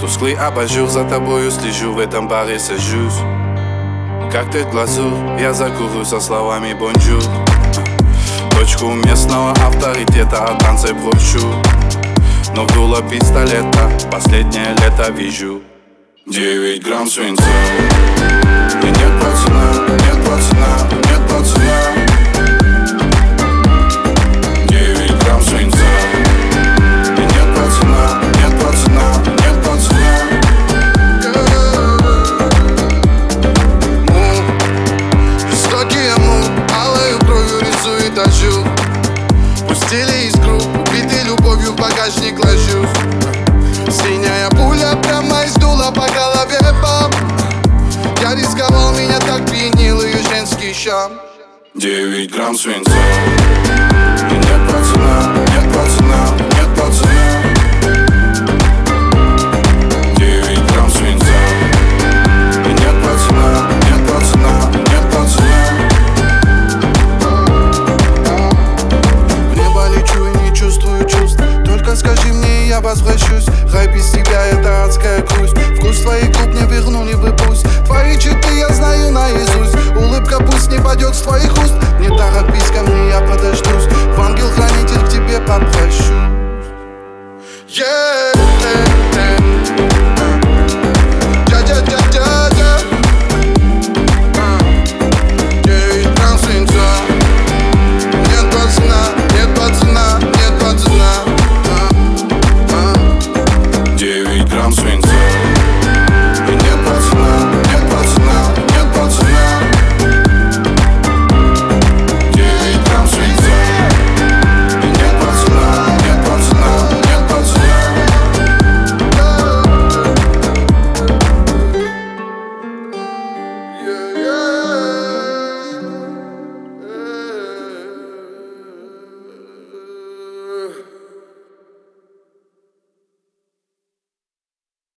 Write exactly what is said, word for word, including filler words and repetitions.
Тусклый абажур, за тобою слежу, в этом баре сажусь. Как ты глазур, я закурю со словами бонжур. Точку местного авторитета о танце прощу, но вдуло пистолета, последнее лето вижу. Девять грамм свинца. Мне нет пацана, нет пацана, нет пацана. Девять грамм свинца. Мне нет пацана, нет пацана, нет пацана. Мур, жестокие мур, алою кровью рисует ажур. Пустили искру, убитый любовью в багажник ложусь. Синяя пуля прямо из дула по голове, бам. Я рисковал, меня так пьянил ее женский шам. Девять грамм свинца. Нет пацана, нет пацана, нет пацана. Девять грамм свинца. Нет пацана, нет пацана, нет пацана. В небо лечу и не чувствую чувств. Только скажи мне, и я возвращусь. Рай без тебя — это адская грусть. Вкус твоих губ не вернули бы пусть. Твои черты я знаю наизусть. Улыбка пусть не падет с твоих уст. Не торопись ко мне, я подождусь. В ангел-хранитель к тебе попрощу.